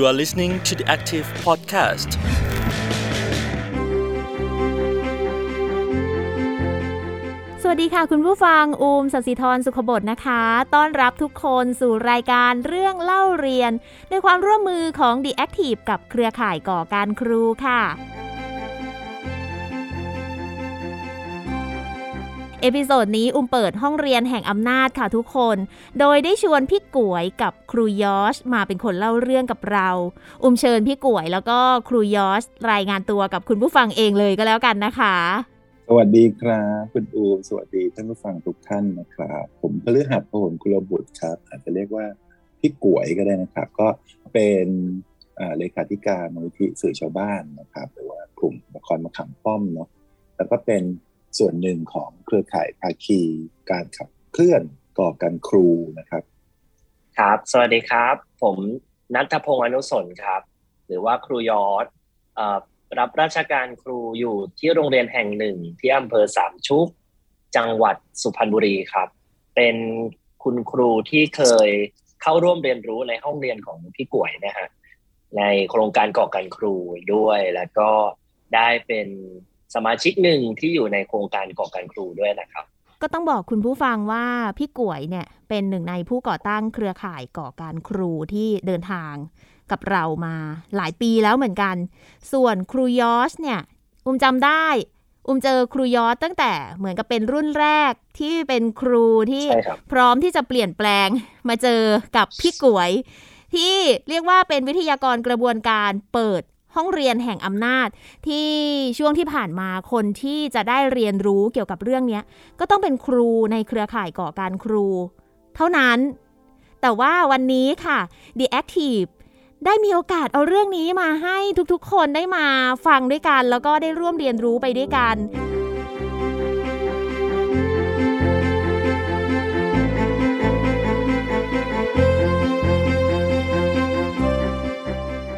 You are listening to The Active Podcast. สวัสดีค่ะคุณผู้ฟังสัสิธรสุขบดนะคะต้อนรับทุกคนสู่รายการเรื่องเล่าเรียนด้วยความร่วมมือของ The Active กับเครือข่ายก่อการครูค่ะเอพิโซดนี้เปิดห้องเรียนแห่งอำนาจค่ะทุกคนโดยได้ชวนพี่ก๋วยกับครูยอชมาเป็นคนเล่าเรื่องกับเราเชิญพี่ก๋วยแล้วก็ครูยอชรายงานตัวกับคุณผู้ฟังเองเลยก็แล้วกันนะคะสวัสดีครับคุณสวัสดีท่านผู้ฟังทุกท่านนะครับผมพฤหัสพหลกุลบุตรครับอาจจะเรียกว่าพี่ก๋วยก็ได้นะครับก็เป็นเลขาธิการมูลนิธิสื่อชาวบ้านนะครับหรือว่ากลุ่มละครมะขามป้อมเนาะแล้วก็เป็นส่วนหนึ่งของเครือข่ายภาคีการขับเคลื่อนก่อการครูนะครับครับสวัสดีครับผมณัฐพงษ์อนุสรณ์ครับหรือว่าครูยอดรับราชการครูอยู่ที่โรงเรียนแห่งหนึ่งที่อำเภอสามชุกจังหวัดสุพรรณบุรีครับเป็นคุณครูที่เคยเข้าร่วมเรียนรู้ในห้องเรียนของพี่ก๋วยนะฮะในโครงการก่อการครูด้วยแล้วก็ได้เป็นสมาชิกหนึ่งที่อยู่ในโครงการก่อการครูด้วยนะครับก็ต้องบอกคุณผู้ฟังว่าพี่ก๋วยเนี่ยเป็นหนึ่งในผู้ก่อตั้งเครือข่ายก่อการครูที่เดินทางกับเรามาหลายปีแล้วเหมือนกันส่วนครูยอชเนี่ยจำได้เจอครูยอชตั้งแต่เหมือนกับเป็นรุ่นแรกที่เป็นครูที่พร้อมที่จะเปลี่ยนแปลงมาเจอกับพี่ก๋วยที่เรียกว่าเป็นวิทยากรกระบวนการเปิดห้องเรียนแห่งอำนาจที่ช่วงที่ผ่านมาคนที่จะได้เรียนรู้เกี่ยวกับเรื่องนี้ก็ต้องเป็นครูในเครือข่ายก่อการครูเท่านั้นแต่ว่าวันนี้ค่ะ The Active ได้มีโอกาสเอาเรื่องนี้มาให้ทุกๆคนได้มาฟังด้วยกันแล้วก็ได้ร่วมเรียนรู้ไปด้วยกัน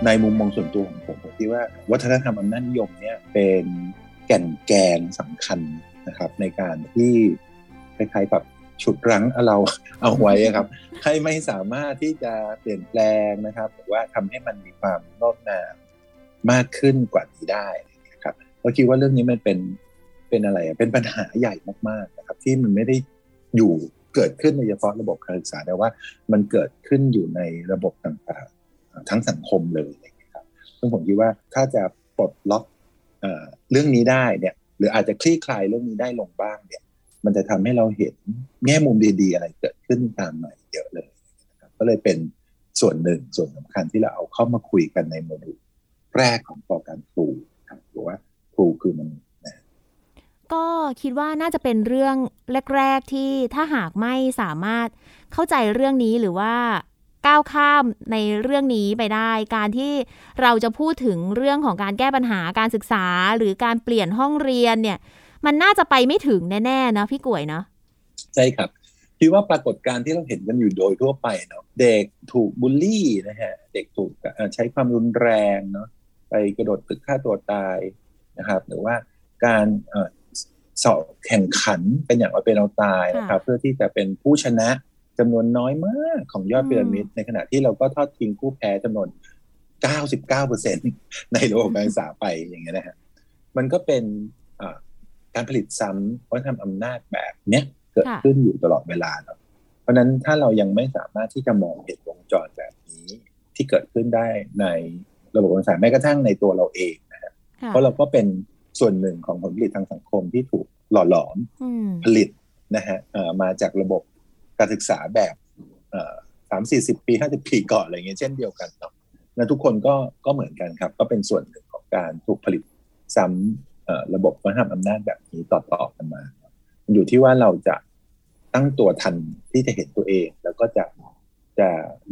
ในมุมมองส่วนตัวของผมที่ว่าวัฒนธรรมอำนาจนิยมเนี่ยเป็นแก่นสำคัญนะครับในการที่คล้ายๆแบบฉุดรั้งเราเอาไว้ครับให้ไม่สามารถที่จะเปลี่ยนแปลงนะครับหรือว่าทำให้มันมีความงอกงามมากขึ้นกว่านี้ได้นะครับก็คิดว่าเรื่องนี้มันเป็นอะไรเป็นปัญหาใหญ่มากๆนะครับที่มันไม่ได้อยู่เกิดขึ้นในเฉพาะระบบการศึกษาแต่ว่ามันเกิดขึ้นอยู่ในระบบต่างๆทั้งสังคมเลยนะครับซึ่งผมคิดว่าถ้าจะปลดล็อกเรื่องนี้ได้เนี่ยหรืออาจจะคลี่คลายเรื่องนี้ได้ลงบ้างเนี่ยมันจะทำให้เราเห็นแง่มุมดีๆอะไรเกิดขึ้นตามมาเยอะเลยนะครับก็เลยเป็นส่วนหนึ่งส่วนสำคัญที่เราเอาเข้ามาคุยกันในโมดูลแรกของก่อการครูครับหรือว่าครูคือมันก็คิดว่าน่าจะเป็นเรื่องแรกๆที่ถ้าหากไม่สามารถเข้าใจเรื่องนี้หรือว่าก้าวข้ามในเรื่องนี้ไปได้การที่เราจะพูดถึงเรื่องของการแก้ปัญหาการศึกษาหรือการเปลี่ยนห้องเรียนเนี่ยมันน่าจะไปไม่ถึงแน่ๆนะพี่ก๋วยเนาะใช่ครับคือว่าปรากฏการณ์ที่เราเห็นกันอยู่โดยทั่วไปเนาะเด็กถูกบูลลี่นะฮะเด็กถูกใช้ความรุนแรงเนาะไปกระโดดตึกฆ่าตัวตายนะครับหรือว่าการสอบแข่งขันเป็นอย่างเอาเป็นเอาตายนะครับเพื่อที่จะเป็นผู้ชนะจำนวนน้อยมากของยอดพีระมิดในขณะที่เราก็ทอดทิ้งผู้แพ้จำนวน 99% ในระบบการศึกษาไปอย่างเงี้ยนะฮะมันก็เป็นการผลิตซ้ำวัฒนธรรมอำนาจแบบเนี้ยเกิดขึ้นอยู่ตลอดเวลาเนาะเพราะนั้นถ้าเรายังไม่สามารถที่จะมองเห็นวงจรแบบนี้ที่เกิดขึ้นได้ในระบบการศึกษาแม้กระทั่งในตัวเราเองนะฮะเพราะเราก็เป็นส่วนหนึ่งของผลผลิตทางสังคมที่ถูกหล่อหลอมผลิตนะฮะมาจากระบบการศึกษาแบบ30-40 ปี 50 ปีก่อนอะไรเงี้ยเช่นเดียวกันเนาะและทุกคนก็เหมือนกันครับก็เป็นส่วนหนึ่งของการถูกผลิตซ้ำระบบวัฒนธรรมอำนาจแบบนี้ต่อๆกันมาอยู่ที่ว่าเราจะตั้งตัวทันที่จะเห็นตัวเองแล้วก็จะ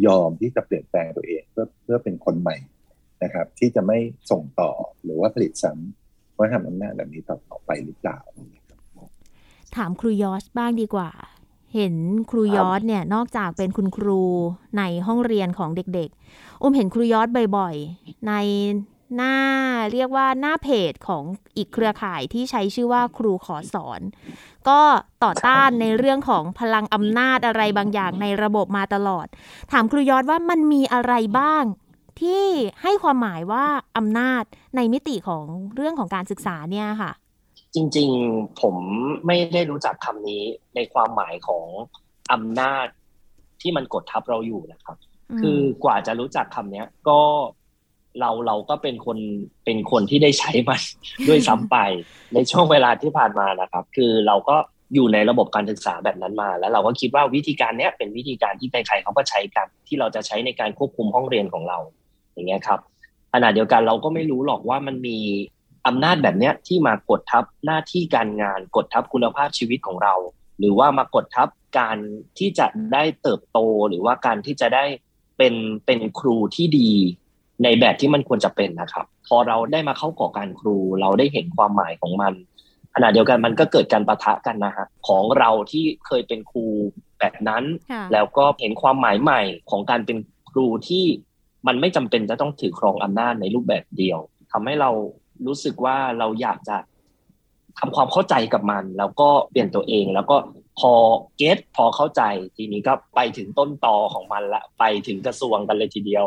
ยอมที่จะเปลี่ยนแปลงตัวเองเพื่อเป็นคนใหม่นะครับที่จะไม่ส่งต่อหรือว่าผลิตซ้ำวัฒนธรรมอำนาจแบบนี้ต่อไปหรือเปล่าถามครูยอชบ้างดีกว่าเห็นครูยอชเนี่ยนอกจากเป็นคุณครูในห้องเรียนของเด็กๆเห็นครูยอชบ่อยๆในหน้าเรียกว่าหน้าเพจของอีกเครือข่ายที่ใช้ชื่อว่าครูขอสอนก็ต่อต้านในเรื่องของพลังอำนาจอะไรบางอย่างในระบบมาตลอดถามครูยอชว่ามันมีอะไรบ้าง ที่ให้ความหมายว่าอำนาจในมิติของเรื่องของการศึกษาเนี่ยค่ะจริงๆผมไม่ได้รู้จักคำนี้ในความหมายของอำนาจที่มันกดทับเราอยู่นะครับคือกว่าจะรู้จักคำนี้ก็เราก็เป็นคนที่ได้ใช้มันด้วยซ้ำไปในช่วงเวลาที่ผ่านมานะครับคือเราก็อยู่ในระบบการศึกษาแบบนั้นมาแล้วเราก็คิดว่าวิธีการนี้เป็นวิธีการที่ใครๆเขาก็ใช้กันที่เราจะใช้ในการควบคุมห้องเรียนของเราอย่างเงี้ยครับขณะเดียวกันเราก็ไม่รู้หรอกว่ามันมีอำนาจแบบนี้ที่มากดทับหน้าที่การงานกดทับคุณภาพชีวิตของเราหรือว่ามากดทับการที่จะได้เติบโตหรือว่าการที่จะได้เป็นครูที่ดีในแบบที่มันควรจะเป็นนะครับพอเราได้มาเข้าก่อการครูเราได้เห็นความหมายของมันขณะเดียวกันมันก็เกิดการปะทะกันนะฮะของเราที่เคยเป็นครูแบบนั้นแล้วก็เห็นความหมายใหม่ของการเป็นครูที่มันไม่จำเป็นจะต้องถือครองอำนาจในรูปแบบเดียวทำให้เรารู้สึกว่าเราอยากจะทำความเข้าใจกับมันแล้วก็เปลี่ยนตัวเองแล้วก็พอเข้าใจทีนี้ก็ไปถึงต้นตอของมันละไปถึงกระทรวงกันเลยทีเดียว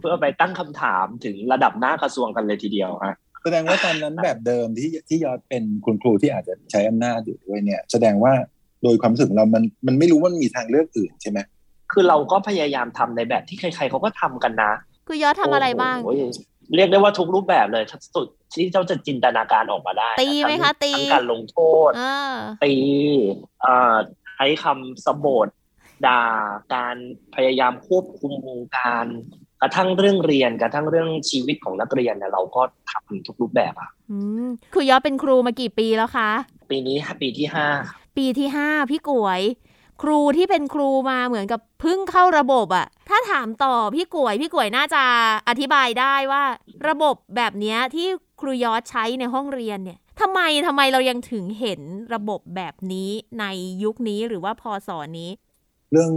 เพื่อไปตั้งคำถามถึงระดับหน้ากระทรวงกันเลยทีเดียวฮะแสดงว่าตอนนั้นแบบเดิมที่ยอดเป็นคุณครูที่อาจจะใช้อำนาจอยู่ด้วยเนี่ยแสดงว่าโดยความรู้สึกเรามันไม่รู้ว่ามีทางเลือกอื่นใช่ไหมคือเราก็พยายามทำในแบบที่ใครๆเขาก็ทำกันนะคือยอดทำอะไรบ้างเรียกได้ว่าทุกรูปแบบเลยสุดที่เจ้าจะจินตนาการออกมาได้ตีไหมคะตีการลงโทษตีใช้คำสบถด่าการพยายามควบคุมการกระทั่งเรื่องเรียนกระทั่งเรื่องชีวิตของนักเรียนเนี่ยเราก็ทำทุกรูปแบบอ่ะคือยอดเป็นครูมากี่ปีแล้วคะปีนี้ปีที่5ปีที่5พี่ก๋วยครูที่เป็นครูมาเหมือนกับเพิ่งเข้าระบบอ่ะถ้าถามต่อพี่ก๋วยน่าจะอธิบายได้ว่าระบบแบบนี้ที่ครูยอดใช้ในห้องเรียนเนี่ยทำไมเรายังถึงเห็นระบบแบบนี้ในยุคนี้หรือว่าพ.ศ.นี้เรื่อง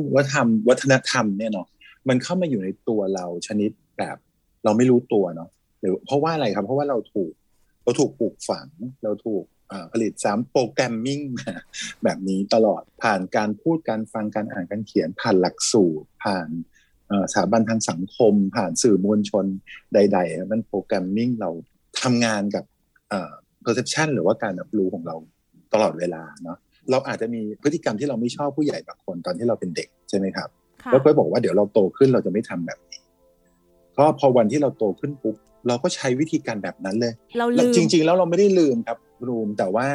วัฒนธรรมเนี่ยเนาะมันเข้ามาอยู่ในตัวเราชนิดแบบเราไม่รู้ตัวเนาะหรือเพราะว่าอะไรครับเพราะว่าเราถูกปลูกฝังเราถูกผลิต3โปรแกรมมิ่งแบบนี้ตลอดผ่านการพูดการฟังการอ่านการเขียนผ่านหลักสูตรผ่านสถาบันทางสังคมผ่านสื่อมวลชนใดๆมันโปรแกรมมิ่งเราทำงานกับperception หรือว่าการรับรู้ของเราตลอดเวลาเนาะเราอาจจะมีพฤติกรรมที่เราไม่ชอบผู้ใหญ่บางคนตอนที่เราเป็นเด็กใช่ไหมครับแล้วก็บอกว่าเดี๋ยวเราโตขึ้นเราจะไม่ทำแบบนี้เพราะพอวันที่เราโตขึ้นปุ๊บเราก็ใช้วิธีการแบบนั้นเลยจริงๆแล้วเราไม่ได้ลืมครับรูมแต่ว่า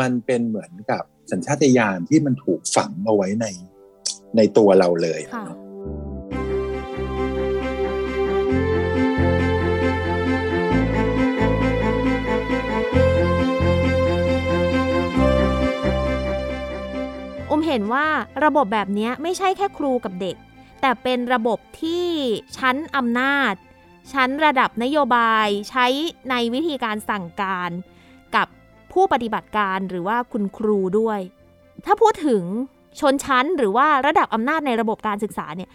มันเป็นเหมือนกับสัญชาตญาณที่มันถูกฝังเอาไว้ในตัวเราเลยเห็นว่าระบบแบบนี้ไม่ใช่แค่ครูกับเด็กแต่เป็นระบบที่ชั้นอำนาจชั้นระดับนโยบายใช้ในวิธีการสั่งการกับผู้ปฏิบัติการหรือว่าคุณครูด้วยถ้าพูดถึงชนชั้นหรือว่าระดับอำนาจในระบบการศึกษาเนี่ย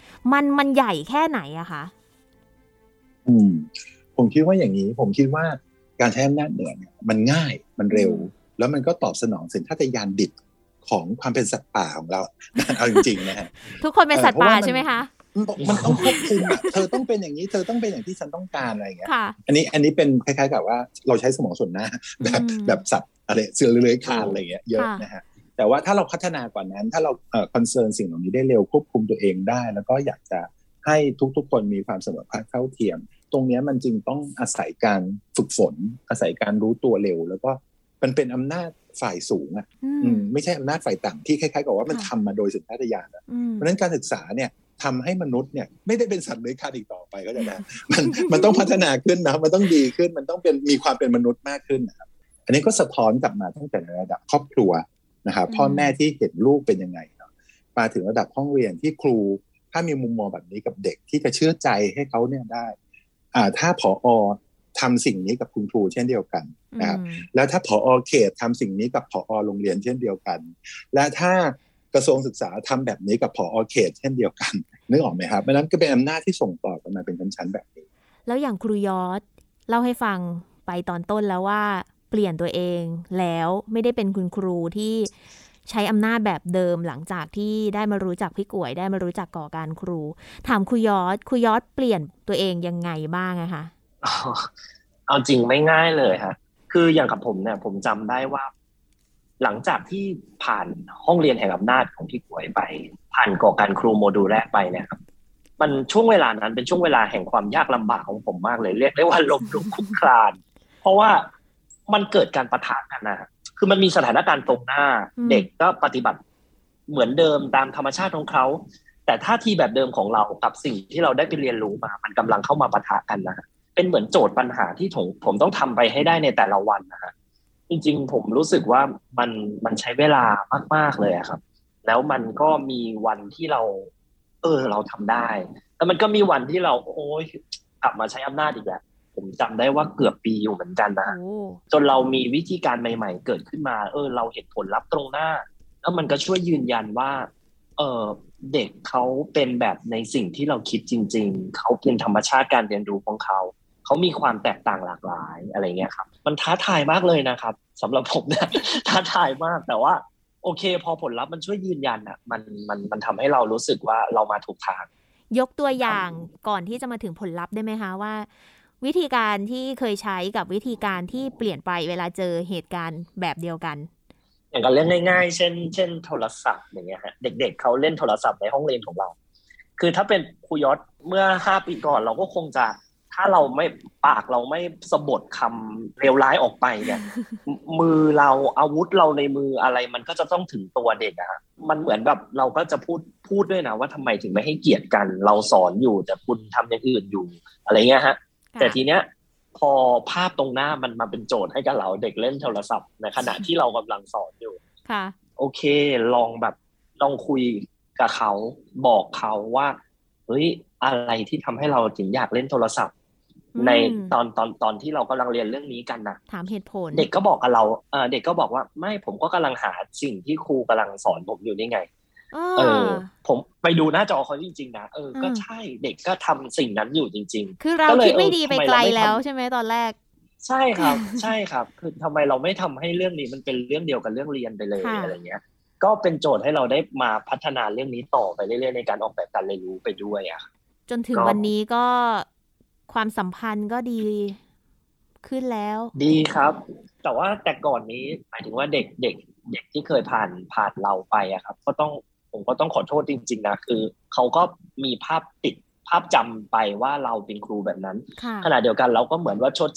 มันใหญ่แค่ไหนอะคะผมคิดว่าอย่างนี้ผมคิดว่าการใช้อำนาจเหนือเนี่ยมันง่ายมันเร็วแล้วมันก็ตอบสนองสัญชาตญาณดิบของความเป็นสัตว์ป่าของเราเอาจริงๆนะฮะทุกคนเป็นสัตว์ป่าใช่ไหมคะมันต้องควบคุมเธอต้องเป็นอย่างนี้เธอต้องเป็นอย่างที่ฉันต้องการอะไรอย่างเงี้ยอันนี้เป็นคล้ายๆกับว่าเราใช้สมองส่วนหน้าแบบสัตว์อะไรเสือเลื้อยคลานอะไรอย่างเงี้ยเยอะนะฮะแต่ว่าถ้าเราพัฒนากว่านั้นถ้าเราคอนเซิร์นสิ่งเหล่านี้ได้เร็วควบคุมตัวเองได้แล้วก็อยากจะให้ทุกๆคนมีความเสมอภาคเท่าเทียมตรงนี้มันจึงต้องอาศัยการฝึกฝนอาศัยการรู้ตัวเร็วแล้วก็มันเป็นอำนาจฝ่ายสูงอ่ะไม่ใช่อำนาจฝ่ายต่ำที่คล้ายๆกับว่ามันทำมาโดยสัญชาตญาณอ่ะเพราะฉะนั้นการศึกษาเนี่ยทำให้มนุษย์เนี่ยไม่ได้เป็นสัตว์เลื้อยคลานอีกต่อไปก็จะได้มันต้องพัฒนาขึ้นนะมันต้องดีขึ้นมันต้องเป็นมีความเป็นมนุษย์มากขึ้นนะครับอันนี้ก็สะท้อนกลับมาตั้งแต่ในระดับครอบครัวนะครับพ่อแม่ที่เห็นลูกเป็นยังไงเนาะมาถึงระดับห้องเรียนที่ครูถ้ามีมุมมองแบบนี้กับเด็กที่จะเชื่อใจให้เขาเนี่ยได้ถ้าผอ.ทำสิ่งนี้กับคุณครูเช่นเดียวกันนะครับแล้วถ้าผอ.เขตทำสิ่งนี้กับผอ.โรงเรียนเช่นเดียวกันและถ้ากระทรวงศึกษาทำแบบนี้กับผอ.เขตเช่นเดียวกันนึกออกไหมครับเพราะนั้นก็เป็นอำนาจที่ส่งต่อกันมาเป็นชั้นๆแบบนี้แล้วอย่างครูยอดเล่าให้ฟังไปตอนต้นแล้วว่าเปลี่ยนตัวเองแล้วไม่ได้เป็นคุณครูที่ ใช้อำนาจแบบเดิมหลังจากที่ได้มารู้จักพี่ก๋วยได้มารู้จักก่อการครูถามครูยอดเปลี่ยนตัวเองยังไงบ้างอะคะเอาจริงไม่ง่ายเลยฮะคืออย่างกับผมเนี่ยผมจำได้ว่าหลังจากที่ผ่านห้องเรียนแห่งอำนาจของพี่ก๋วยไปผ่านก่อการครูโมดูลแรกไปเนี่ยครับมันช่วงเวลานั้นเป็นช่วงเวลาแห่งความยากลำบากของผมมากเลยเรียกได้ว่าล้มลุกคลุกคลานเพราะว่ามันเกิดการปะทะกันนะคือมันมีสถานการณ์ตรงหน้าเด็กก็ปฏิบัติเหมือนเดิมตามธรรมชาติของเขาแต่ท่าทีแบบเดิมของเรากับสิ่งที่เราได้ไปเรียนรู้มามันกำลังเข้ามาปะทะกันนะเป็นเหมือนโจทย์ปัญหาที่ผมต้องทำไปให้ได้ในแต่ละวันนะฮะจริงๆผมรู้สึกว่ามันใช้เวลามากๆเลยครับแล้วมันก็มีวันที่เราเราทำได้แล้วมันก็มีวันที่เราโอ๊ยกลับมาใช้อำนาจอีกแล้วผมจำได้ว่าเกือบปีอยู่เหมือนกันนะจนเรามีวิธีการใหม่ๆเกิดขึ้นมาเราเห็นผลลัพธ์ตรงหน้าแล้วมันก็ช่วยยืนยันว่าเด็กเขาเป็นแบบในสิ่งที่เราคิดจริงๆเขาเป็นธรรมชาติการเรียนรู้ของเขามีความแตกต่างหลากหลายอะไรเงี้ยครับมันท้าทายมากเลยนะครับสำหรับผมนะท้าทายมากแต่ว่าโอเคพอผลลัพธ์มันช่วยยืนยันอ่ะมันทำให้เรารู้สึกว่าเรามาถูกทางยกตัวอย่างก่อนที่จะมาถึงผลลัพธ์ได้ไหมคะว่าวิธีการที่เคยใช้กับวิธีการที่เปลี่ยนไปเวลาเจอเหตุการณ์แบบเดียวกันอย่างกับเรื่องง่ายๆเช่นโทรศัพท์อย่างเงี้ยฮะเด็กๆเขาเล่นโทรศัพท์ในห้องเรียนของเราคือถ้าเป็นครูยศเมื่อ5ปีก่อนเราก็คงจะถ้าเราไม่ปากเราไม่สะบัดคำเลวร้ายออกไปเนี่ย มือเราอาวุธเราในมืออะไรมันก็จะต้องถึงตัวเด็กอะมันเหมือนแบบเราก็จะพูดด้วยนะว่าทำไมถึงไม่ให้เกียรติกันเราสอนอยู่แต่คุณทำอย่างอื่นอยู่อะไรเงี้ยฮะแต่ทีเนี้ยพอภาพตรงหน้ามันมาเป็นโจทย์ให้กับเราเด็กเล่นโทรศัพท์ในขณะที่เรากำลังสอนอยู่ค่ะโอเคลองคุยกับเขาบอกเขาว่าเฮ้ยอะไรที่ทำให้เราถึงอยากเล่นโทรศัพท์ในตอนที่เรากำลังเรียนเรื่องนี้กันนะถามเหตุผลเด็กก็บอกกับเราเด็กก็บอกว่าไม่ผมก็กำลังหาสิ่งที่ครูกำลังสอนผมอยู่นี่ไงผมไปดูหน้าจอเขาจริงๆนะก็ใช่เด็กก็ทำสิ่งนั้นอยู่จริงๆคือเราคิดไม่ดีไปไกลแล้วใช่ไหมตอนแรกใช่ครับ ใช่ครับคือทำไมเราไม่ทำให้เรื่องนี้มันเป็นเรื่องเดียวกับเรื่องเรียนไปเลยอะไรเงี้ยก็เป็นโจทย์ให้เราได้มาพัฒนาเรื่องนี้ต่อไปเรื่อยๆในการออกแบบการเรียนรู้ไปด้วยอ่ะจนถึงวันนี้ก็ความสัมพันธ์ก็ดีขึ้นแล้วดีครับแต่ว่าแต่ก่อนนี้หมายถึงว่าเด็กที่เคยผ่านเราไปอะครับก็ต้องผมก็ต้องขอโทษจริงๆนะคือเขาก็มีภาพติดภาพจำไปว่าเราเป็นครูแบบนั้นขณะเดียวกันเราก็เหมือนว่าชด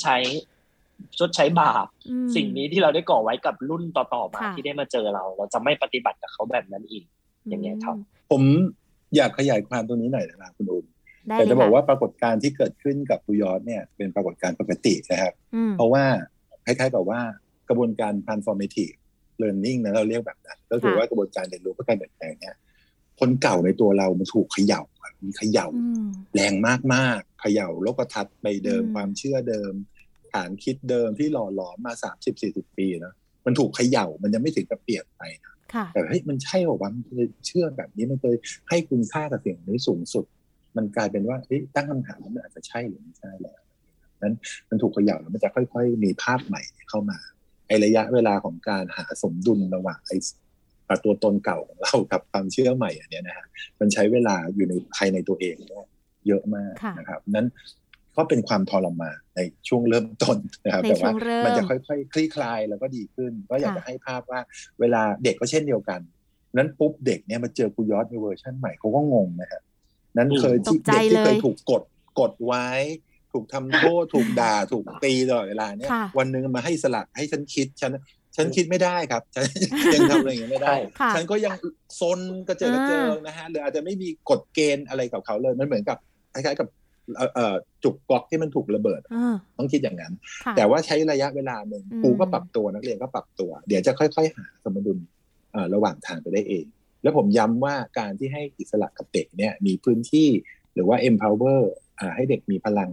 ใช้บาปสิ่งนี้ที่เราได้ก่อไว้กับรุ่นต่อๆมาที่ได้มาเจอเราจะไม่ปฏิบัติกับเขาแบบนั้นอีกอย่างเงี้ยครับผมอยากขยายความตรงนี้หน่อยนะครับคุณอูมแต่จะบอกว่าปรากฏการณ์ที่เกิดขึ้นกับครูยอดเนี่ยเป็นปรากฏการณ์ปกตินะครับเพราะว่าคล้ายๆกับว่ากระบวนการ transformative learning นะเราเรียกแบบนั้นก็คือว่ากระบวนการเรียนรู้เพื่อการเปลี่ยนแปลงเนี่ยคนเก่าในตัวเรามันถูกเขย่ามันเขย่าแรงมากๆเขย่าโลกทัศน์ไปเดิมความเชื่อเดิมฐานคิดเดิมที่หล่อหลอมมา 30-40 ปีนะมันถูกเขย่ามันยังไม่ถึงกับเปลี่ยนไปนะแต่เฮ้ยมันใช่ป่ะวะมันเคยเชื่อแบบนี้มันเคยให้คุณค่ากับสิ่งนี้สูงสุดมันกลายเป็นว่าตั้งคำถามมันอาจจะใช่หรือไม่ใช่แล้วนั้นมันถูกเขย่าแล้วมันจะค่อยๆมีภาพใหม่เข้ามาไอระยะเวลาของการหาสมดุลระหว่างไอตัวตนเก่าของเรากับความเชื่อใหม่อันนี้นะฮะมันใช้เวลาอยู่ในภายในตัวเองเยอะมากนะครับนั้นก็เป็นความทรมานในช่วงเริ่มต้นนะครับแต่ว่ามันจะค่อยๆคลี่คลายแล้วก็ดีขึ้นก็อยากจะให้ภาพว่าเวลาเด็กก็เช่นเดียวกันนั้นปุ๊บเด็กเนี่ยมาเจอครูยอดในเวอร์ชันใหม่เขาก็งงนะฮะนั้นเคยที่เด็กที่เคยถูกกดไว้ถูกทำโทษถูกด่าถูกตีตลอดเวลาเนี่ยวันนึงมาให้สละให้ฉันคิดฉันคิดไม่ได้ครับฉันยังทำอะไรอย่างนี้ไม่ได้ฉันก็ยังซนกระเจิดกระเจิงนะฮะหรืออาจจะไม่มีกฎเกณฑ์อะไรกับเขาเลยมันเหมือนกับคล้ายๆกับจุกก๊อกที่มันถูกระเบิดต้องคิดอย่างนั้นแต่ว่าใช้ระยะเวลานึงครูก็ปรับตัวนักเรียนก็ปรับตัวเดี๋ยวจะค่อยๆหาสมดุลระหว่างทางไปได้เองแล้วผมย้ำว่าการที่ให้อิสระกับเด็กเนี่ยมีพื้นที่หรือว่า empower ให้เด็กมีพลัง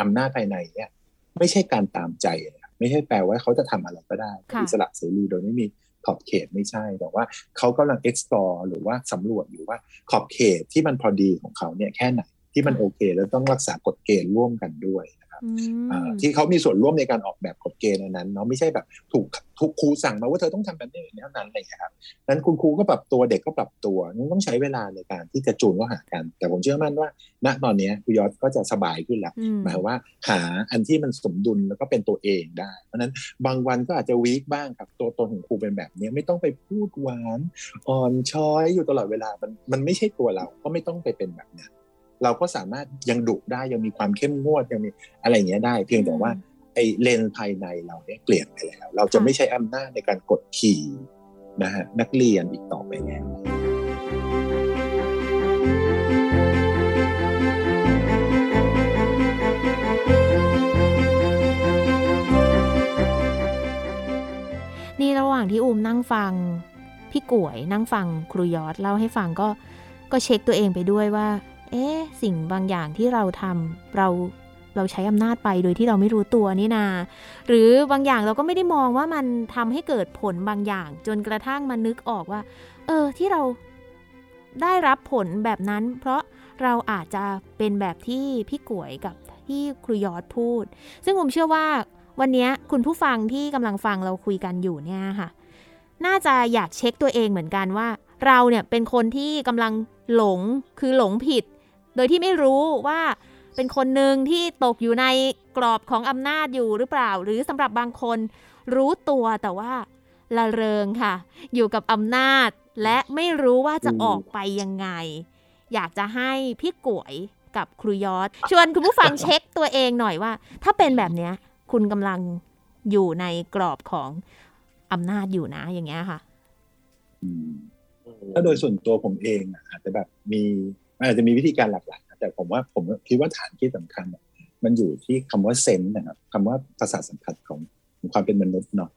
อำนาจภายในเนี่ยไม่ใช่การตามใจไม่ใช่แปลว่าเขาจะทำอะไรก็ได้อิสระเสรีโดยไม่มีขอบเขตไม่ใช่แต่ว่าเขากำลัง explore หรือว่าสำรวจอยู่ว่าขอบเขตที่มันพอดีของเขาเนี่ยแค่ไหนที่มันโอเคแล้วต้องรักษากฎเกณฑ์ร่วมกันด้วยนะครับ นะครับที่เขามีส่วนร่วมในการออกแบบกฎเกณฑ์นั้นเนาะไม่ใช่แบบถูกครูสั่งมาว่าเธอต้องทำแบบนี้อย่างนั้นอะไรครับนั้นคุณครูก็ปรับตัวเด็กก็ปรับตัวนี่ต้องใช้เวลาในการที่จะจูนเข้าหากันแต่ผมเชื่อมั่นว่าณตอนนี้ครูยอดก็จะสบายขึ้นละหมายว่าหาอันที่มันสมดุลแล้วก็เป็นตัวเองได้เพราะนั้นบางวันก็อาจจะวีคบ้างครับตัวตนของครูเป็นแบบนี้ไม่ต้องไปพูดหวานอ่อนช้อยอยู่ตลอดเวลามันไม่ใช่ตัวเราก็ไม่ต้องไปเป็นแบบนั้นเราก็สามารถยังดุได้ยังมีความเข้มงวดยังมีอะไรอย่างเงี้ยได้เพียงแต่ว่าไอ้เลนภายในเราเนี่ยเปลี่ยนไปแล้วเราจะไม่ใช้อำนาจในการกดขี่นะฮะนักเรียนอีกต่อไปแล้วนี่ระหว่างที่นั่งฟังพี่ก๋วยนั่งฟังครูยอดเล่าให้ฟังก็เช็คตัวเองไปด้วยว่าเอ๊ะสิ่งบางอย่างที่เราทำเราใช้อำนาจไปโดยที่เราไม่รู้ตัวนี่นาหรือบางอย่างเราก็ไม่ได้มองว่ามันทำให้เกิดผลบางอย่างจนกระทั่งมานึกออกว่าที่เราได้รับผลแบบนั้นเพราะเราอาจจะเป็นแบบที่พี่ก๋วยกับที่ครูยอดพูดซึ่งผมเชื่อว่าวันนี้คุณผู้ฟังที่กำลังฟังเราคุยกันอยู่เนี่ยค่ะน่าจะอยากเช็คตัวเองเหมือนกันว่าเราเนี่ยเป็นคนที่กำลังหลงผิดโดยที่ไม่รู้ว่าเป็นคนหนึ่งที่ตกอยู่ในกรอบของอำนาจอยู่หรือเปล่าหรือสำหรับบางคนรู้ตัวแต่ว่าละเริงค่ะอยู่กับอำนาจและไม่รู้ว่าจะออกไปยังไงอยากจะให้พี่ก๋วยกับครูยอดชวนคุณผู้ฟังเช็คตัวเองหน่อยว่าถ้าเป็นแบบเนี้ยคุณกำลังอยู่ในกรอบของอำนาจอยู่นะอย่างเงี้ยค่ะถ้าโดยส่วนตัวผมเองอาจจะแบบอาจจะมีวิธีการหลากๆแต่ผมว่าผมคิดว่าฐานที่สำคัญมันอยู่ที่คำว่าเซนส์นะครับคำว่าประสาทสัมผัสของความเป็นมนุษย์เนาะ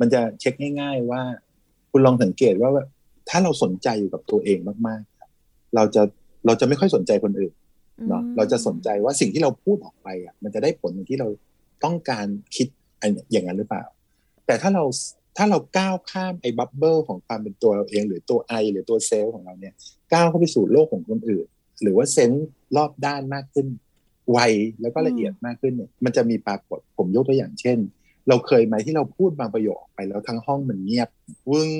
มันจะเช็คง่ายๆว่าคุณลองสังเกตว่าถ้าเราสนใจอยู่กับตัวเองมากๆเราจะไม่ค่อยสนใจคนอื่นเนาะเราจะสนใจว่าสิ่งที่เราพูดออกไปอ่ะมันจะได้ผลอย่างที่เราต้องการคิดอย่างนั้นหรือเปล่าแต่ถ้าเราก้าวข้ามไอ้บับเบิ้ลของความเป็นตัวเราเองหรือตัวไอหรือตัวเซลล์ของเราเนี่ยก้าวเข้าไปสู่โลกของคนอื่นหรือว่าเซนส์รอบด้านมากขึ้นไวแล้วก็ละเอียดมากขึ้นเนี่ยมันจะมีปรากฏผมยกตัวอย่างเช่นเราเคยไหมที่เราพูดบางประโยคออกไปแล้วทั้งห้องมันเงียบวึ้ง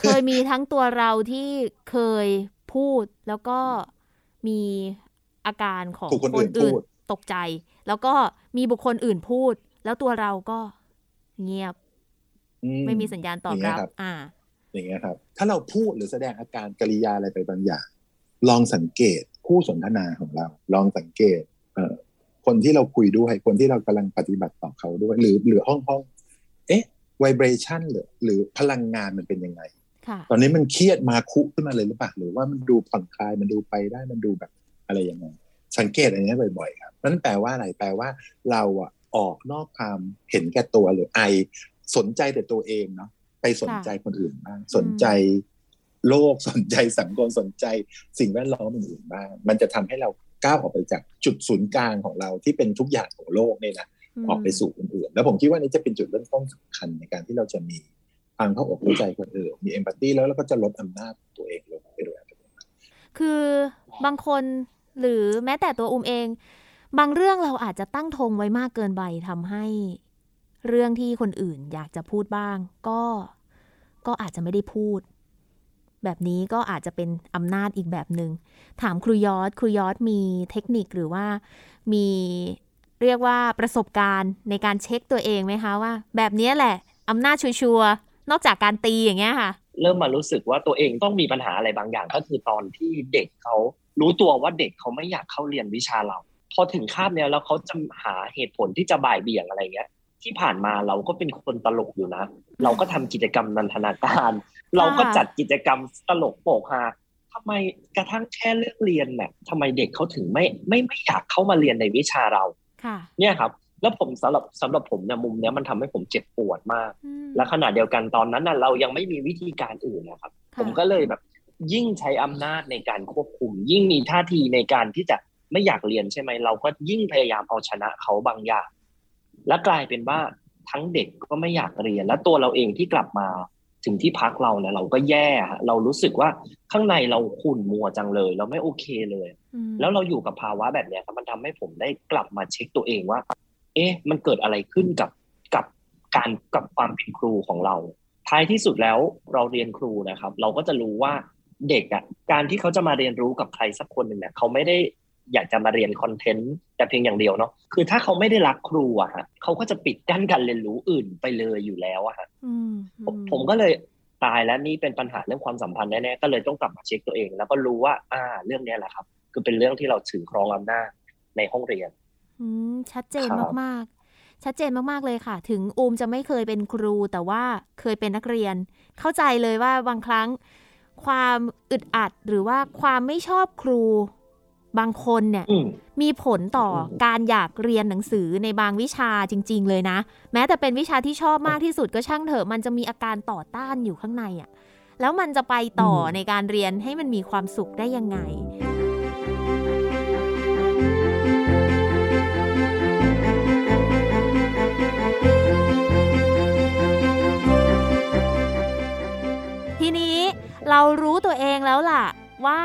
เคยมีทั้งตัวเราที่เคยพูดแล้วก็มีอาการของคนอื่นตกใจแล้วก็มีบุคคลอื่นพูดแล้วตัวเราก็เงียบไม่มีสัญญาณตอบรับอย่างเงี้ยครับถ้าเราพูดหรือแสดงอาการกริยาอะไรไปบางอย่างลองสังเกตคู่สนทนาของเราลองสังเกตคนที่เราคุยด้วยคนที่เรากำลังปฏิบัติต่อเขาด้วยหรือห้องเอ๊ะไวเบรชั่นหรือพลังงานมันเป็นยังไงตอนนี้มันเครียดมาคุขึ้นมาเลยหรือเปล่าหรือว่ามันดูผ่อนคลายมันดูไปได้มันดูแบบอะไรยังไงสังเกตอะไรเงี้ยบ่อยๆครับนั่นแปลว่าอะไรแปลว่าเราอ่ะออกนอกความเห็นแก่ตัวหรือไอสนใจแต่ตัวเองเนาะไปสนใจคนอื่นบ้างสนใจโลกสนใจสังคมสนใจสิ่งแวดล้อมอื่นๆบ้างมันจะทำให้เราก้าวออกไปจากจุดศูนย์กลางของเราที่เป็นทุกอย่างของโลกนี่นะออกไปสู่อื่นๆแล้วผมคิดว่านี่จะเป็นจุดเริ่มต้นสำคัญในการที่เราจะมีความเข้าอกเข้าใจคนอื่นมีเอมพัตตีแล้วเราก็จะลดอำนาจตัวเองลงไปด้วยคือบางคนหรือแม้แต่ตัวอุ้มเองบางเรื่องเราอาจจะตั้งธงไว้มากเกินไปทำให้เรื่องที่คนอื่นอยากจะพูดบ้างก็อาจจะไม่ได้พูดแบบนี้ก็อาจจะเป็นอำนาจอีกแบบนึงถามครูยอดมีเทคนิคหรือว่ามีเรียกว่าประสบการณ์ในการเช็คตัวเองไหมคะว่าแบบนี้แหละอำนาจชัวร์ๆนอกจากการตีอย่างเงี้ยค่ะเริ่มมารู้สึกว่าตัวเองต้องมีปัญหาอะไรบางอย่างก็คือตอนที่เด็กเขารู้ตัวว่าเด็กเขาไม่อยากเข้าเรียนวิชาเราพอถึงคาบเนี้ยแล้วเขาจะหาเหตุผลที่จะบ่ายเบี่ยงอะไรเงี้ยที่ผ่านมาเราก็เป็นคนตลกอยู่นะเราก็ทำกิจกรรมนันทนาการเราก็จัดกิจกรรมตลกโปกฮาทำไมกระทั่งแค่เรื่องเรียนน่ะทำไมเด็กเขาถึงไม่อยากเข้ามาเรียนในวิชาเราเนี่ยครับแล้วผมสำหรับผมเนี่ยมุมเนี้ยมันทำให้ผมเจ็บปวดมากและขณะเดียวกันตอนนั้นน่ะเรายังไม่มีวิธีการอื่นนะครับผมก็เลยแบบยิ่งใช้อำนาจในการควบคุมยิ่งมีท่าทีในการที่จะไม่อยากเรียนใช่ไหมเราก็ยิ่งพยายามเอาชนะเขาบางอย่างและกลายเป็นว่าทั้งเด็กก็ไม่อยากเรียนและตัวเราเองที่กลับมาถึงที่พักเราเนี่ยเราก็แย่เรารู้สึกว่าข้างในเราขุ่นมัวจังเลยเราไม่โอเคเลย แล้วเราอยู่กับภาวะแบบเนี้ยครับมันทำให้ผมได้กลับมาเช็คตัวเองว่าเอ๊ะมันเกิดอะไรขึ้นกับความเป็นครูของเราท้ายที่สุดแล้วเราเรียนครูนะครับเราก็จะรู้ว่าเด็กอ่ะการที่เขาจะมาเรียนรู้กับใครสักคนหนึ่งเนี่ยเขาไม่ได้อยากจะมาเรียนคอนเทนต์แต่เพียงอย่างเดียวเนาะคือถ้าเขาไม่ได้รักครูอะฮะเขาก็จะปิดกั้นการเรียนรู้อื่นไปเลยอยู่แล้วอะฮะผมก็เลยตายแล้วนี่เป็นปัญหาเรื่องความสัมพันธ์แน่ๆก็เลยต้องกลับมาเช็คตัวเองแล้วก็รู้ว่าเรื่องนี้แหละครับคือเป็นเรื่องที่เราถือครองอำนาจในห้องเรียนชัดเจนมากๆชัดเจนมากๆเลยค่ะถึงอูมจะไม่เคยเป็นครูแต่ว่าเคยเป็นนักเรียนเข้าใจเลยว่าบางครั้งความอึดอัดหรือว่าความไม่ชอบครูบางคนเนี่ยมีผลต่อการอยากเรียนหนังสือในบางวิชาจริงๆเลยนะแม้แต่เป็นวิชาที่ชอบมากที่สุดก็ช่างเถอะมันจะมีอาการต่อต้านอยู่ข้างในอ่ะแล้วมันจะไปต่อในการเรียนให้มันมีความสุขได้ยังไงทีนี้เรารู้ตัวเองแล้วล่ะว่า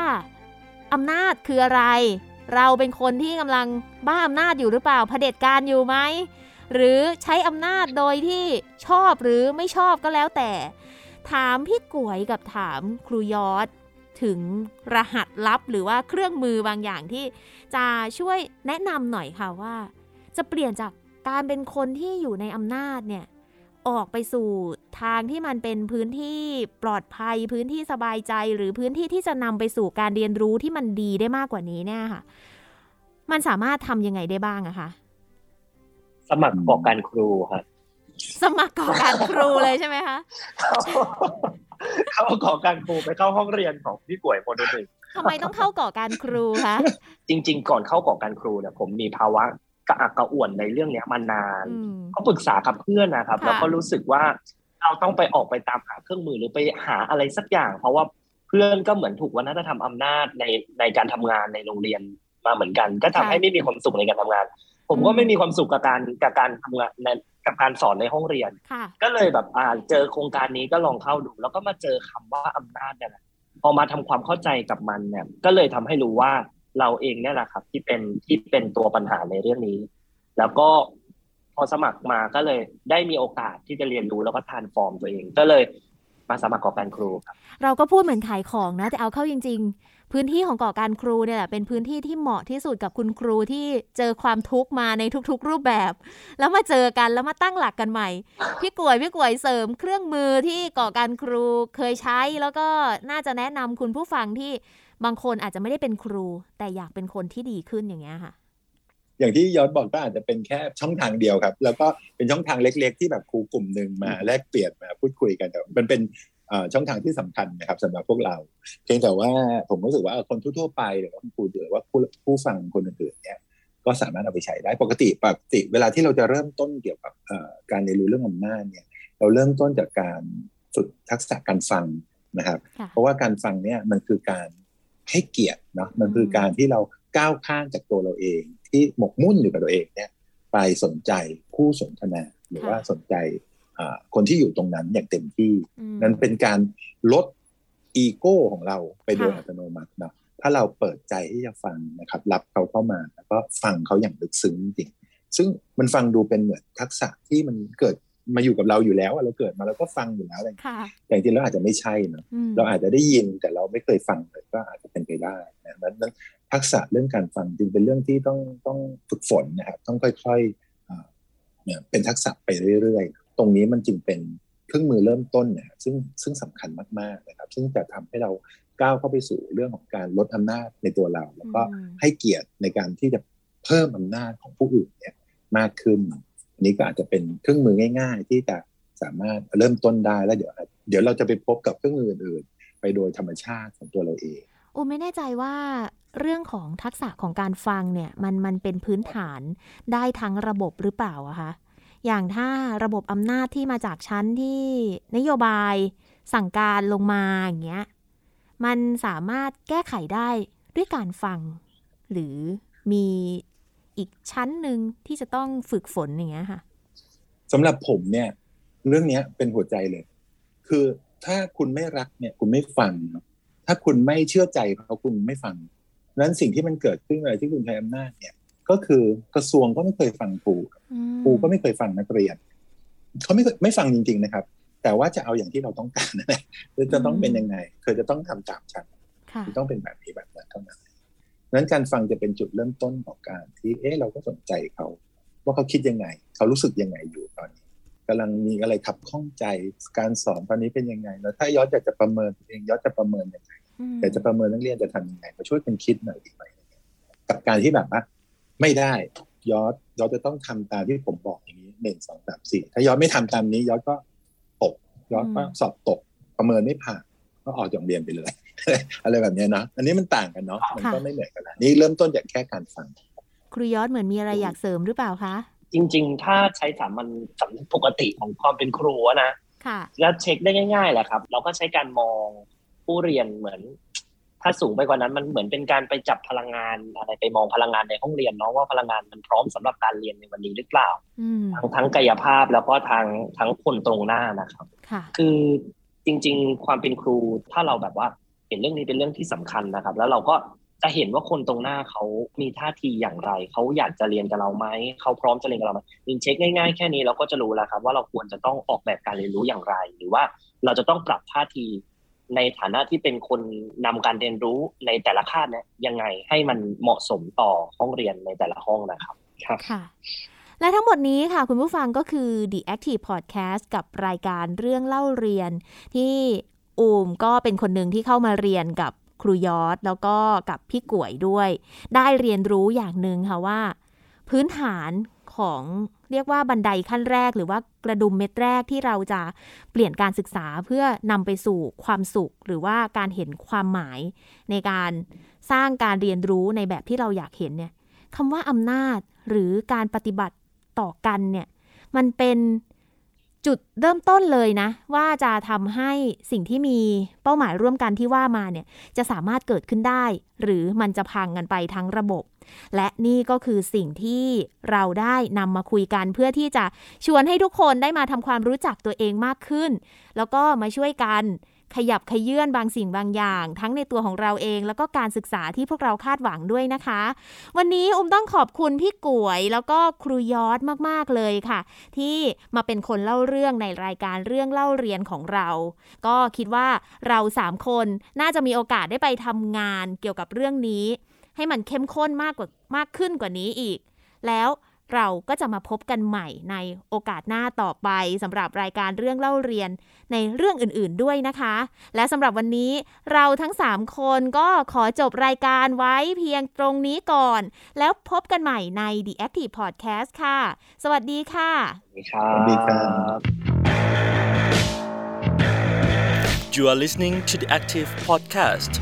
อำนาจคืออะไรเราเป็นคนที่กำลังบ้าอำนาจอยู่หรือเปล่าเผด็จการอยู่ไหมหรือใช้อำนาจโดยที่ชอบหรือไม่ชอบก็แล้วแต่ถามพี่ก๋วยกับถามครูยอดถึงรหัสลับหรือว่าเครื่องมือบางอย่างที่จะช่วยแนะนำหน่อยค่ะว่าจะเปลี่ยนจากการเป็นคนที่อยู่ในอำนาจเนี่ยออกไปสู่ทางที่มันเป็นพื้นที่ปลอดภัยพื้นที่สบายใจหรือพื้นที่ที่จะนำไปสู่การเรียนรู้ที่มันดีได้มากกว่านี้เนี่ยค่ะมันสามารถทำยังไงได้บ้างอะคะสมัครก่อการครูค่ะสมัครก่อการครูเลยใช่ไหมคะเข้าก่อการครูไปเข้าห้องเรียนของพี่ก๋วยคนนึงทำไมต้องเข้าก่อการครูคะจริงๆก่อนเข้าก่อการครูเนี่ยผมมีภาวะกระอักกระอ่วนในเรื่องนี้มานานก็ปรึกษากับเพื่อนนะครับแล้วก็รู้สึกว่าเราต้องไปออกไปตามหาเครื่องมือหรือไปหาอะไรสักอย่างเพราะว่าเพื่อนก็เหมือนถูกวัฒนธรรมอำนาจในการทำงานในโรงเรียนมาเหมือนกันก็ทำให้ไม่มีความสุขในการทำงานผมก็ไม่มีความสุขกับการทำงานกับการสอนในห้องเรียนก็เลยแบบเจอโครงการนี้ก็ลองเข้าดูแล้วก็มาเจอคำว่าอำนาจเนี่ยพอมาทำความเข้าใจกับมันเนี่ยก็เลยทำให้รู้ว่าเราเองเนี่ยแหละครับที่เป็นตัวปัญหาในเรื่องนี้แล้วก็พอสมัครมาก็เลยได้มีโอกาสที่จะเรียนรู้แล้วก็transformตัวเองก็เลยมาสมัครก่อการครูครับเราก็พูดเหมือนขายของนะแต่เอาเข้าจริงๆพื้นที่ของก่อการครูเนี่ยแหละเป็นพื้นที่ที่เหมาะที่สุดกับคุณครูที่เจอความทุกข์มาในทุกๆรูปแบบแล้วมาเจอกันแล้วมาตั้งหลักกันใหม่ พี่ก๋วยเสริมเครื่องมือที่ก่อการครูเคยใช้แล้วก็น่าจะแนะนำคุณผู้ฟังที่บางคนอาจจะไม่ได้เป็นครูแต่อยากเป็นคนที่ดีขึ้นอย่างเงี้ยค่ะอย่างที่ยอดบอกก็อาจจะเป็นแค่ช่องทางเดียวครับแล้วก็เป็นช่องทางเล็กๆที่แบบครูกลุ่มนึงมาแลกเปลี่ยนมาพูดคุยกันแต่มันเป็นช่องทางที่สำคัญนะครับสำหรับพวกเราเพียงแต่ว่าผมรู้สึกว่าคนทั่วๆไปหรือว่าครูหรือว่าผู้ฟังคนอื่นๆเนี่ยก็สามารถเอาไปใช้ได้ปกติเวลาที่เราจะเริ่มต้นเกี่ยวกับการเรียนรู้เรื่องอำนาจเนี่ยเราเริ่มต้นจากการฝึกทักษะการฟังนะครับเพราะว่าการฟังเนี่ยมันคือการให้เกียรติเนาะมันคือการที่เราก้าวข้ามจากตัวเราเองที่หมกมุ่นอยู่กับตัวเองเนี่ยไปสนใจผู้สนทนาหรือว่าสนใจคนที่อยู่ตรงนั้นอย่างเต็มที่นั้นเป็นการลดอีโก้ของเราไปโดยอัตโนมัติเนาะถ้าเราเปิดใจที่จะฟังนะครับรับเขาเข้ามาแล้วก็ฟังเขาอย่างลึกซึ้งจริงซึ่งมันฟังดูเป็นเหมือนทักษะที่มันเกิดมาอยู่กับเราอยู่แล้วเราเกิดมาแล้วก็ฟังอยู่แล้วอะไรแต่จริงๆเราอาจจะไม่ใช่เนาะเราอาจจะได้ยินแต่เราไม่เคยฟังเลยก็อาจจะเป็นไปได้นะนั้นทักษะเรื่องการฟังจึงเป็นเรื่องที่ต้องฝึกฝนนะครับต้องค่อยๆเป็นทักษะไปเรื่อยๆตรงนี้มันจึงเป็นเครื่องมือเริ่มต้นนะซึ่งสำคัญมากๆนะครับซึ่งจะทำให้เราก้าวเข้าไปสู่เรื่องของการลดอำนาจในตัวเราแล้วก็ให้เกียรติในการที่จะเพิ่มอำนาจของผู้อื่นเนี่ยมากขึ้นอันนี้ก็อาจจะเป็นเครื่องมือง่ายๆที่จะสามารถเริ่มต้นได้แล้วเดี๋ยวเราจะไปพบกับเครื่องมืออื่นๆไปโดยธรรมชาติของตัวเราเองอูไม่แน่ใจว่าเรื่องของทักษะของการฟังเนี่ยมันเป็นพื้นฐานได้ทั้งระบบหรือเปล่าอะคะอย่างถ้าระบบอำนาจที่มาจากชั้นที่นโยบายสั่งการลงมาอย่างเงี้ยมันสามารถแก้ไขได้ด้วยการฟังหรือมีอีกชั้นหนึ่งที่จะต้องฝึกฝนอย่างเงี้ยค่ะสำหรับผมเนี่ยเรื่องนี้เป็นหัวใจเลยคือถ้าคุณไม่รักเนี่ยคุณไม่ฟังถ้าคุณไม่เชื่อใจเขาคุณไม่ฟัง นั้นสิ่งที่มันเกิดขึ้นอะไรที่คุณใช้อำนาจเนี่ยก็คือกระทรวงก็ไม่เคยฟังครูครูก็ไม่เคยฟังนักเรียนเขาไม่ฟังจริงๆนะครับแต่ว่าจะเอาอย่างที่เราต้องการนั่นแหละจะต้องเป็นยังไงเธอจะต้องทำตามฉันจะต้องเป็นแบบนี้แบบนั้นเท่านั้นนั้นการฟังจะเป็นจุดเริ่มต้นของการที่เราก็สนใจเขาว่าเขาคิดยังไงเขารู้สึกยังไงอยู่ตอนนี้กำลังมีอะไรขับข้องใจการสอนตอนนี้เป็นยังไงแล้วถ้าย้อนอยากจะประเมินตัวเองย้อนจะประเมินยังไงแต่จะประเมินนักเรียนจะทำยังไงมาช่วยกันคิดหน่อยดีไหมกับการที่แบบว่าไม่ได้ย้อนจะต้องทำตามที่ผมบอกอย่างนี้1 2 3 4ถ้าย้อนไม่ทำตามนี้ย้อนก็ตกย้อนก็สอบตกประเมินไม่ผ่านก็ออกจากเรียนไปเลยอะไรแบบนี้เนาะอันนี้มันต่างกันเนาะมันก็ไม่เหมือนกันนะนี่เริ่มต้นจากแค่การฟังครูยอดเหมือนมีอะไรอยากเสริมหรือเปล่าคะจริงๆถ้าใช้สามัญสำนึกปกติของความเป็นครูนะแล้วเช็คได้ง่ายๆแหละครับเราก็ใช้การมองผู้เรียนเหมือนถ้าสูงไปกว่านั้นมันเหมือนเป็นการไปจับพลังงานอะไรไปมองพลังงานในห้องเรียนเนาะว่าพลังงานมันพร้อมสำหรับการเรียนในวันนี้หรือเปล่าทั้งกายภาพแล้วก็ทั้งคนตรงหน้านะครับคือจริงๆความเป็นครูถ้าเราแบบว่าเห็นเรื่องนี้เป็นเรื่องที่สำคัญนะครับแล้วเราก็จะเห็นว่าคนตรงหน้าเขามีท่าทีอย่างไรเขาอยากจะเรียนกับเราไหมเขาพร้อมจะเรียนกับเราไหมจริงเช็คง่ายๆแค่นี้เราก็จะรู้แล้วครับว่าเราควรจะต้องออกแบบการเรียนรู้อย่างไรหรือว่าเราจะต้องปรับท่าทีในฐานะที่เป็นคนนำการเรียนรู้ในแต่ละคาบเนี่ยยังไงให้มันเหมาะสมต่อห้องเรียนในแต่ละห้องนะครับค่ะและทั้งหมดนี้ค่ะคุณผู้ฟังก็คือ The Active Podcast กับรายการเรื่องเล่าเรียนที่อูมก็เป็นคนหนึ่งที่เข้ามาเรียนกับครูยอดแล้วก็กับพี่ก๋วยด้วยได้เรียนรู้อย่างหนึ่งค่ะว่าพื้นฐานของเรียกว่าบันไดขั้นแรกหรือว่ากระดุมเม็ดแรกที่เราจะเปลี่ยนการศึกษาเพื่อนำไปสู่ความสุขหรือว่าการเห็นความหมายในการสร้างการเรียนรู้ในแบบที่เราอยากเห็นเนี่ยคำว่าอำนาจหรือการปฏิบัติต่อกันเนี่ยมันเป็นจุดเริ่มต้นเลยนะว่าจะทำให้สิ่งที่มีเป้าหมายร่วมกันที่ว่ามาเนี่ยจะสามารถเกิดขึ้นได้หรือมันจะพังกันไปทั้งระบบและนี่ก็คือสิ่งที่เราได้นำมาคุยกันเพื่อที่จะชวนให้ทุกคนได้มาทำความรู้จักตัวเองมากขึ้นแล้วก็มาช่วยกันขยับเขยื้อนบางสิ่งบางอย่างทั้งในตัวของเราเองแล้วก็การศึกษาที่พวกเราคาดหวังด้วยนะคะวันนี้ต้องขอบคุณพี่ก๋วยแล้วก็ครูยอดมากๆเลยค่ะที่มาเป็นคนเล่าเรื่องในรายการเรื่องเล่าเรียนของเราก็คิดว่าเรา3คนน่าจะมีโอกาสได้ไปทำงานเกี่ยวกับเรื่องนี้ให้มันเข้มข้นมากขึ้นกว่านี้อีกแล้วเราก็จะมาพบกันใหม่ในโอกาสหน้าต่อไปสำหรับรายการเรื่องเล่าเรียนในเรื่องอื่นๆด้วยนะคะและสำหรับวันนี้เราทั้ง3คนก็ขอจบรายการไว้เพียงตรงนี้ก่อนแล้วพบกันใหม่ใน The Active Podcast ค่ะสวัสดีค่ะสวัสดีครับ You are listening to The Active Podcast